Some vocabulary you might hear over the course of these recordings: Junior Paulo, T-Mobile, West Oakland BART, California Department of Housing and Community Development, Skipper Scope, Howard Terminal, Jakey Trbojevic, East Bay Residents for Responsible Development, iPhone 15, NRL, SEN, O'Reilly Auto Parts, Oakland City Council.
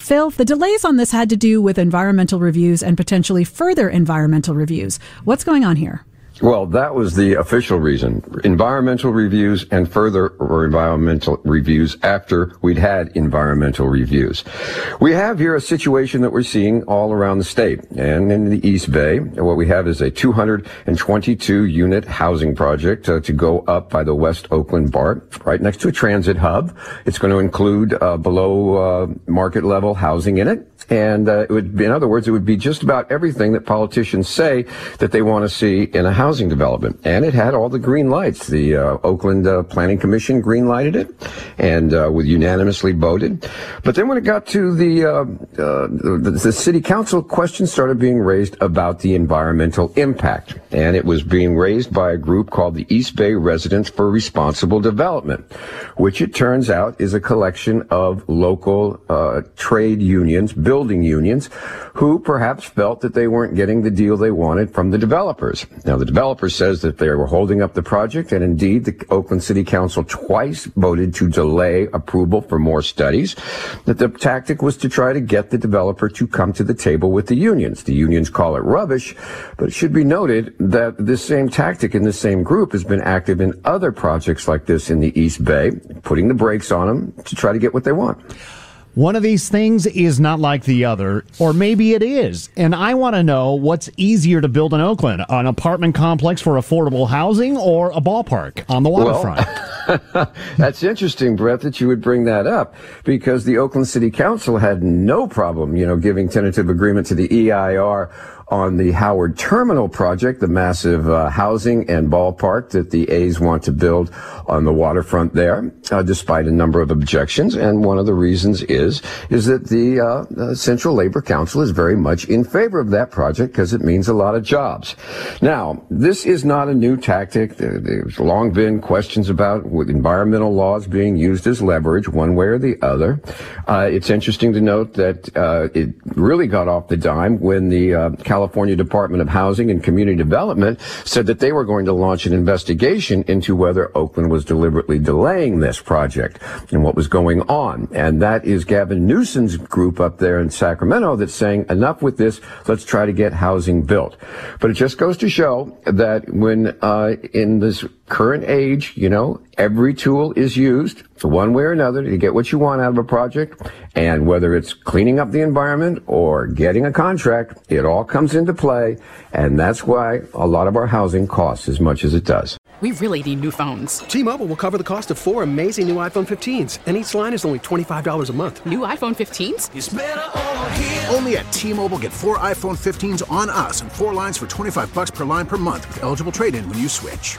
Phil, the delays on this had to do with environmental reviews and potentially further environmental reviews. What's going on here? Well, that was the official reason. Environmental reviews and further environmental reviews after we'd had environmental reviews. We have here a situation that we're seeing all around the state and in the East Bay. What we have is a 222-unit housing project to go up by the West Oakland BART, right next to a transit hub. It's going to include below market level housing in it. And it would be, in other words, it would be just about everything that politicians say that they want to see in a housing development. And it had all the green lights. The Oakland Planning Commission green lighted it and was unanimously voted. But then when it got to the city council, questions started being raised about the environmental impact. And it was being raised by a group called the East Bay Residents for Responsible Development, which it turns out is a collection of local trade unions, building unions, who perhaps felt that they weren't getting the deal they wanted from the developers. Now, the developer says that they were holding up the project, and indeed, the Oakland City Council twice voted to delay approval for more studies, that the tactic was to try to get the developer to come to the table with the unions. The unions call it rubbish, but it should be noted that this same tactic in this same group has been active in other projects like this in the East Bay, putting the brakes on them to try to get what they want. One of these things is not like the other, or maybe it is. And I want to know what's easier to build in Oakland, an apartment complex for affordable housing or a ballpark on the waterfront? Well, that's interesting, Brett, that you would bring that up, because the Oakland City Council had no problem, giving tentative agreement to the EIR on the Howard Terminal project, the massive housing and ballpark that the A's want to build on the waterfront there, despite a number of objections. And one of the reasons is that the Central Labor Council is very much in favor of that project because it means a lot of jobs. Now, this is not a new tactic. There's long been questions about environmental laws being used as leverage one way or the other. It's interesting to note that it really got off the dime when the California Department of Housing and Community Development said that they were going to launch an investigation into whether Oakland was deliberately delaying this project and what was going on. And that is Gavin Newsom's group up there in Sacramento that's saying, enough with this, let's try to get housing built. But it just goes to show that when in this current age, every tool is used one way or another to get what you want out of a project. And whether it's cleaning up the environment or getting a contract, it all comes into play. And that's why a lot of our housing costs as much as it does. We really need new phones. T-Mobile will cover the cost of 4 amazing new iPhone 15s. And each line is only $25 a month. New iPhone 15s? It's better over here. Only at T-Mobile, get 4 iPhone 15s on us and 4 lines for $25 per line per month with eligible trade-in when you switch.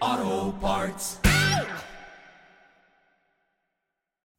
Auto Parts.